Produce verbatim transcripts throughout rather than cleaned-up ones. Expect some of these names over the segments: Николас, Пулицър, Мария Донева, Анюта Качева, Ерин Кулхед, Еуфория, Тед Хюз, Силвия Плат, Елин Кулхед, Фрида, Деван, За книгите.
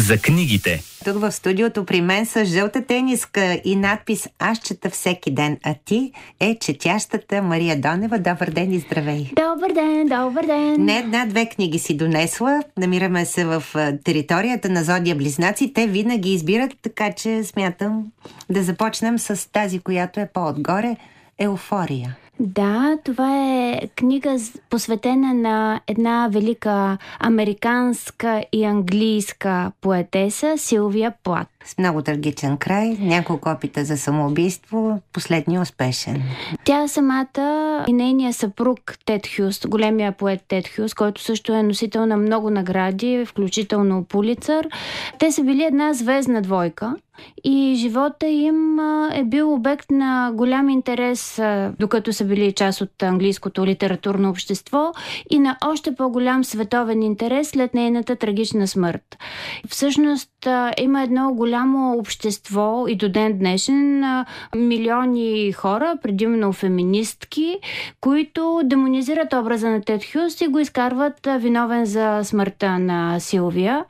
за книгите. Тук в студиото при мен са жълта тениска и надпис "Аз чета всеки ден, а ти" е четящата Мария Донева. Добър ден и здравей! Добър ден, добър ден! Не една-две книги си донесла. Намираме се в територията на Зодия Близнаци. Те винаги избират, така че смятам да започнем с тази, която е по-отгоре – Еуфория. Да, това е книга посветена на една велика американска и английска поетеса Силвия Плат. С много трагичен край, няколко опита за самоубийство, последния успешен. Тя самата и нейният съпруг Тед Хюз, големия поет Тед Хюз, който също е носител на много награди, включително Пулицър. Те са били една звездна двойка и живота им е бил обект на голям интерес, докато са били част от английското литературно общество, и на още по-голям световен интерес след нейната трагична смърт. Всъщност има едно голямо общество и до ден днешен милиони хора, предимно феминистки, които демонизират образа на Тед Хюз и го изкарват виновен за смъртта на Силвия.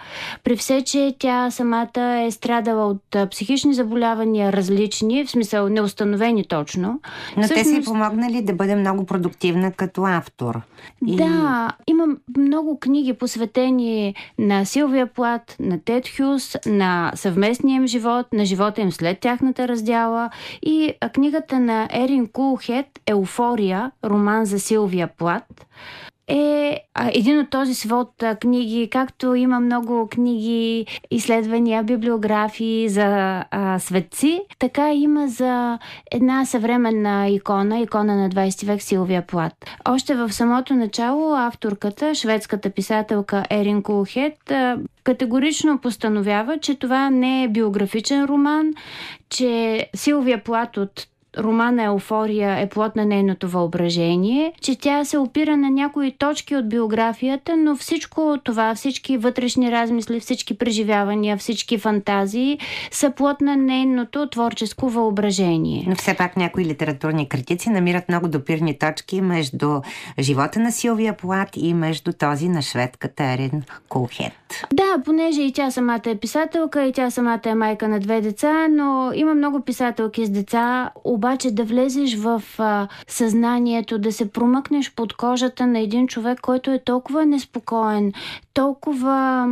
При все, че тя самата е страдала от психични заболявания различни, в смисъл неустановени точно. Но всъщност те си помогнали да бъде много продуктивна като автор. И... Да, има много книги посветени на Силвия Плат, на Тед Хюз, на съвместния им живот, на живота им след тяхната раздяла, и книгата на Елин Кулхед "Еуфория", роман за Силвия Плат, е един от този свод книги, както има много книги, изследвания, библиографии за а, светци, така има за една съвременна икона, икона на двайсети век Силвия Плат. Още в самото начало авторката, шведската писателка Елин Кулхед, категорично постановява, че това не е биографичен роман, че Силвия Плат от романа "Еуфория" е плод на нейното въображение, че тя се опира на някои точки от биографията, но всичко това, всички вътрешни размисли, всички преживявания, всички фантазии са плод на нейното творческо въображение. Но все пак някои литературни критици намират много допирни точки между живота на Силвия Плат и между този на шведката Елин Кулхед. Да, понеже и тя самата е писателка, и тя самата е майка на две деца, но има много писателки с деца. Обаче да влезеш в а, съзнанието, да се промъкнеш под кожата на един човек, който е толкова неспокоен, толкова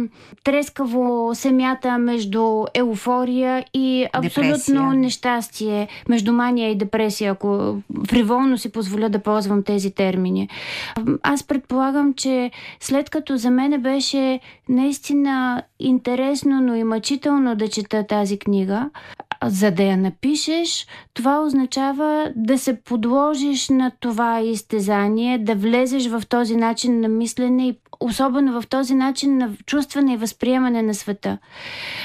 трескаво семята между еуфория и абсолютно депресия, нещастие, между мания и депресия, ако фриволно си позволя да ползвам тези термини. Аз предполагам, че след като за мен беше наистина интересно, но и мъчително да чета тази книга, за да я напишеш, това означава да се подложиш на това изтезание, да влезеш в този начин на мислене и особено в този начин на чувстване и възприемане на света.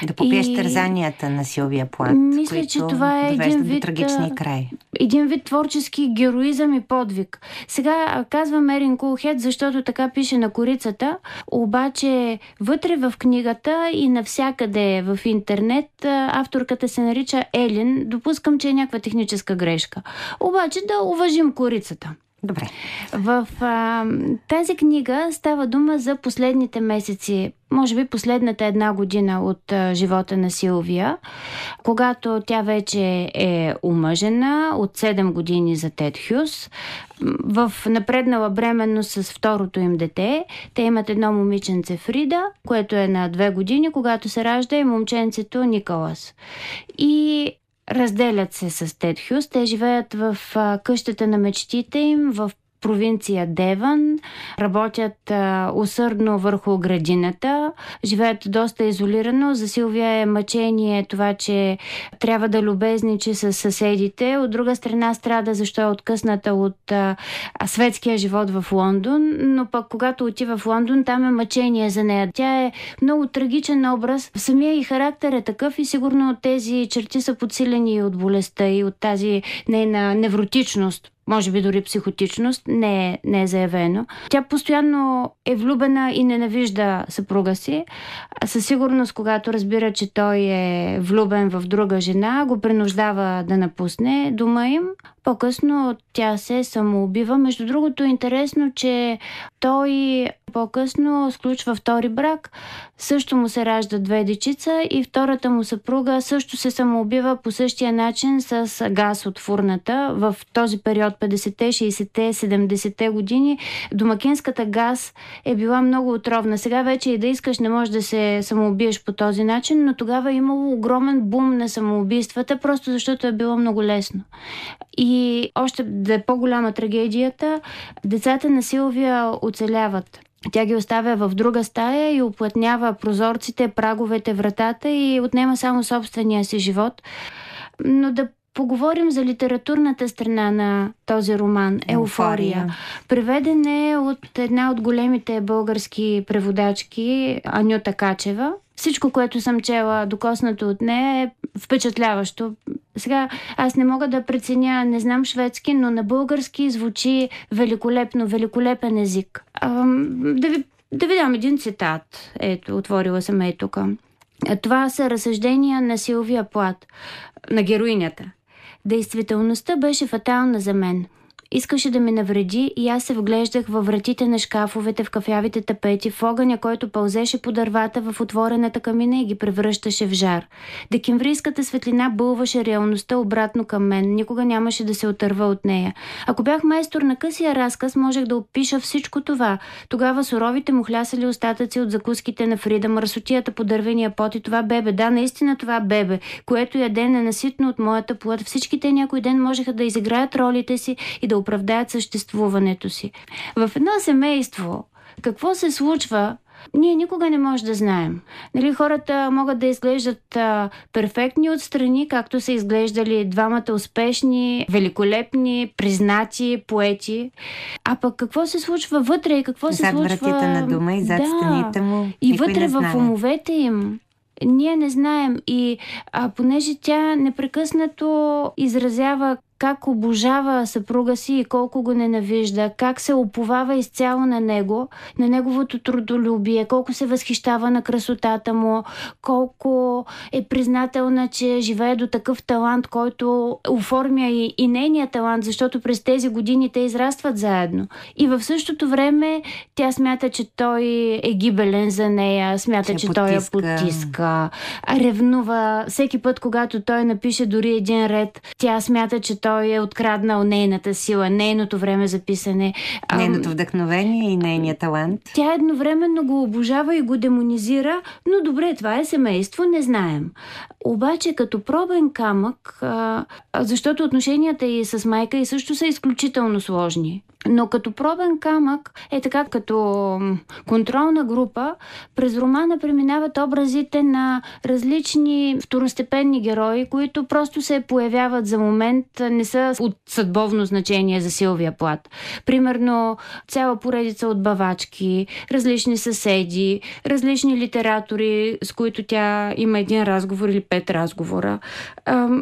Да попиеш и... тързанията на Силвия Плат, мисля, които че това е един вид, трагичния край. Един вид творчески героизъм и подвиг. Сега казвам Елин Кулхед, защото така пише на корицата, обаче вътре в книгата и навсякъде в интернет авторката се нарича Елин. Допускам, че е някаква техническа грешка. Обаче да уважим корицата. Добре. В а, тази книга става дума за последните месеци, може би последната една година от а, живота на Силвия, когато тя вече е омъжена от седем години за Тед Хюз, в напреднала бременност с второто им дете. Те имат едно момиченце Фрида, което е на две години, когато се ражда, и момченцето Николас. И разделят се с Тед Хюз. Те живеят в а, къщата на мечтите им в провинция Деван, работят а, усърдно върху градината, живеят доста изолирано. За Силвия е мъчение това, че трябва да любезничи с съседите. От друга страна страда, защо е откъсната от а, светския живот в Лондон, но пък когато отива в Лондон, там е мъчение за нея. Тя е много трагичен образ. Самия и характер е такъв и сигурно тези черти са подсилени от болестта и от тази нейна невротичност. Може би дори психотичност, не е, не е заявено. Тя постоянно е влюбена и ненавижда съпруга си. Със сигурност, когато разбира, че той е влюбен в друга жена, го принуждава да напусне дома им. По-късно тя се самоубива. Между другото, интересно, че той по-късно сключва втори брак. Също му се ражда две дечица и втората му съпруга също се самоубива по същия начин с газ от фурната. В този период, петдесетте, шейсетте, седемдесетте години, домакинската газ е била много отровна. Сега вече и да искаш не можеш да се самоубиеш по този начин, но тогава е имало огромен бум на самоубийствата, просто защото е било много лесно. И още да е по-голяма трагедията, децата на Силвия оцеляват. Тя ги оставя в друга стая и уплътнява прозорците, праговете, вратата и отнема само собствения си живот. Но да поговорим за литературната страна на този роман «Еуфория». Преведен е от една от големите български преводачки Анюта Качева. Всичко, което съм чела, докоснато от нея, е впечатляващо. Сега аз не мога да преценя, не знам шведски, но на български звучи великолепно, великолепен език. А, да, ви, да ви дам един цитат. Ето, отворила съм е тук. Това са разсъждения на Силвия Плат, на героинята. Действителността беше фатална за мен. Искаше да ми навреди и аз се вглеждах във вратите на шкафовете, в кафявите тапети, в огъня, който пълзеше по дървата в отворената камина и ги превръщаше в жар. Декемврийската светлина бълваше реалността обратно към мен. Никога нямаше да се отърва от нея. Ако бях майстор на късия разказ, можех да опиша всичко това. Тогава суровите му хлясали остатъци от закуските на Фрида, мръсотията по дървения пот и това бебе. Да, наистина това бебе, което яде ненаситно от моята плът. Всички те някой ден можеха да изиграят ролите си и да оправдаят съществуването си. В едно семейство какво се случва, ние никога не можем да знаем. Нали, хората могат да изглеждат а, перфектни отстрани, както са изглеждали двамата успешни, великолепни, признати поети. А пък какво се случва вътре и какво зад се случва... Зад вратите на дома и зад да, стените му. И вътре в умовете им. Ние не знаем. И а, понеже тя непрекъснато изразява как обожава съпруга си и колко го ненавижда, как се уповава изцяло на него, на неговото трудолюбие, колко се възхищава на красотата му, колко е признателна, че живее до такъв талант, който оформя и, и нейния талант, защото през тези години те израстват заедно. И в същото време тя смята, че той е гибелен за нея, смята, че, че той я потиска, ревнува. Всеки път, когато той напише дори един ред, тя смята, че той Той е откраднал нейната сила, нейното време за писане. Нейното вдъхновение и нейния талант. Тя едновременно го обожава и го демонизира, но добре, това е семейство, не знаем. Обаче като пробен камък, защото отношенията и с майка и също са изключително сложни, но като пробен камък е така като контролна група, през романа преминават образите на различни второстепенни герои, които просто се появяват за момент, не са от съдбовно значение за Силвия Плат. Примерно цяла поредица от бавачки, различни съседи, различни литератори, с които тя има един разговор или пет разговора.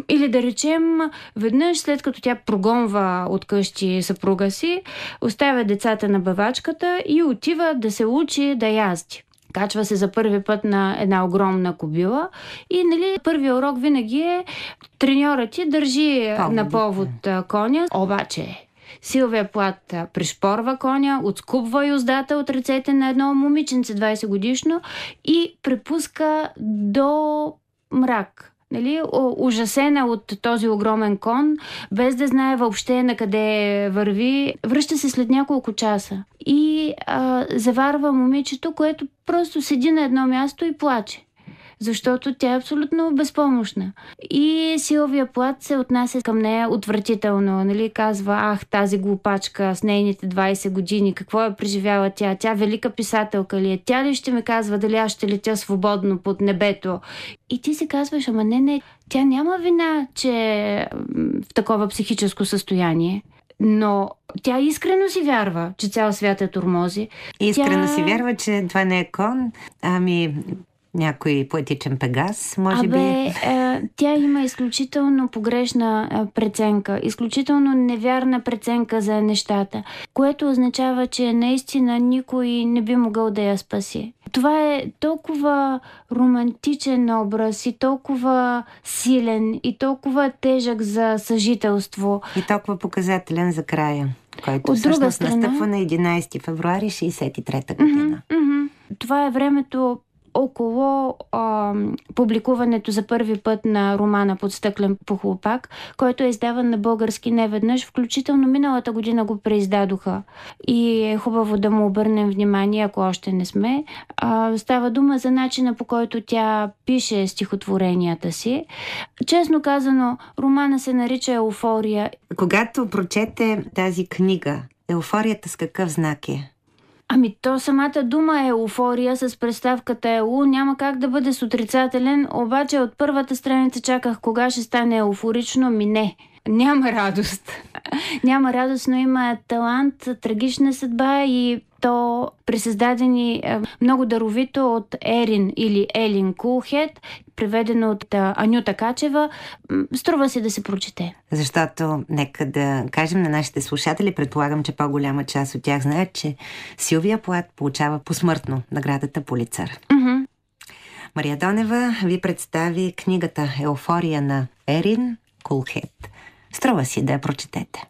Или да речем, веднъж след като тя прогонва от къщи съпруга си, оставя децата на бавачката и отива да се учи да язди. Качва се за първи път на една огромна кобила и нали, първият урок винаги е треньорът ти държи Павло, на повод да. коня. Обаче Силвия Плат пришпорва коня, отскубва юздата от ръцете на едно момиченце двайсет годишно и препуска до мрак. Нали, ужасена от този огромен кон, без да знае въобще на къде върви, връща се след няколко часа и а, заварва момичето, което просто седи на едно място и плаче, защото тя е абсолютно безпомощна. И Силвия Плат се отнася към нея отвратително. Нали? Казва, ах, тази глупачка с нейните двайсет години, какво е преживяла тя? Тя велика писателка ли е? Тя ли ще ми казва дали аз ще летя свободно под небето? И ти си казваш, ама не, не, тя няма вина, че е в такова психическо състояние. Но тя искрено си вярва, че цял свят е тормози. Искрено тя... си вярва, че това не е кон, ами... някой поетичен пегас, може Абе, би? Абе, тя има изключително погрешна преценка, изключително невярна преценка за нещата, което означава, че наистина никой не би могъл да я спаси. Това е толкова романтичен образ и толкова силен и толкова тежък за съжителство. И толкова показателен за края, който от всъщност страна... настъпва на единайсети февруари шейсет и трета година. Mm-hmm, mm-hmm. Това е времето около а, публикуването за първи път на романа "Под стъклен похлупак", който е издаван на български неведнъж, включително миналата година го преиздадоха. И е хубаво да му обърнем внимание, ако още не сме. А, става дума за начина, по който тя пише стихотворенията си. Честно казано, романа се нарича "Еуфория". Когато прочете тази книга, еуфорията с какъв знак е? Ами то самата дума е еуфория с приставката еу, няма как да бъде с отрицателен, обаче от първата страница чаках кога ще стане еуфорично, ми не. Няма радост. Няма радост, но има талант, трагична съдба и то пресъздадени много даровито от Ерин или Елин Кулхед, преведено от Анюта Качева. Струва се да се прочете. Защото, нека да кажем на нашите слушатели, предполагам, че по-голяма част от тях знаят, че Силвия Плат получава посмъртно наградата Пулицър. Mm-hmm. Мария Донева ви представи книгата "Еуфория" на Ерин Кулхед. Струва си да я прочетете.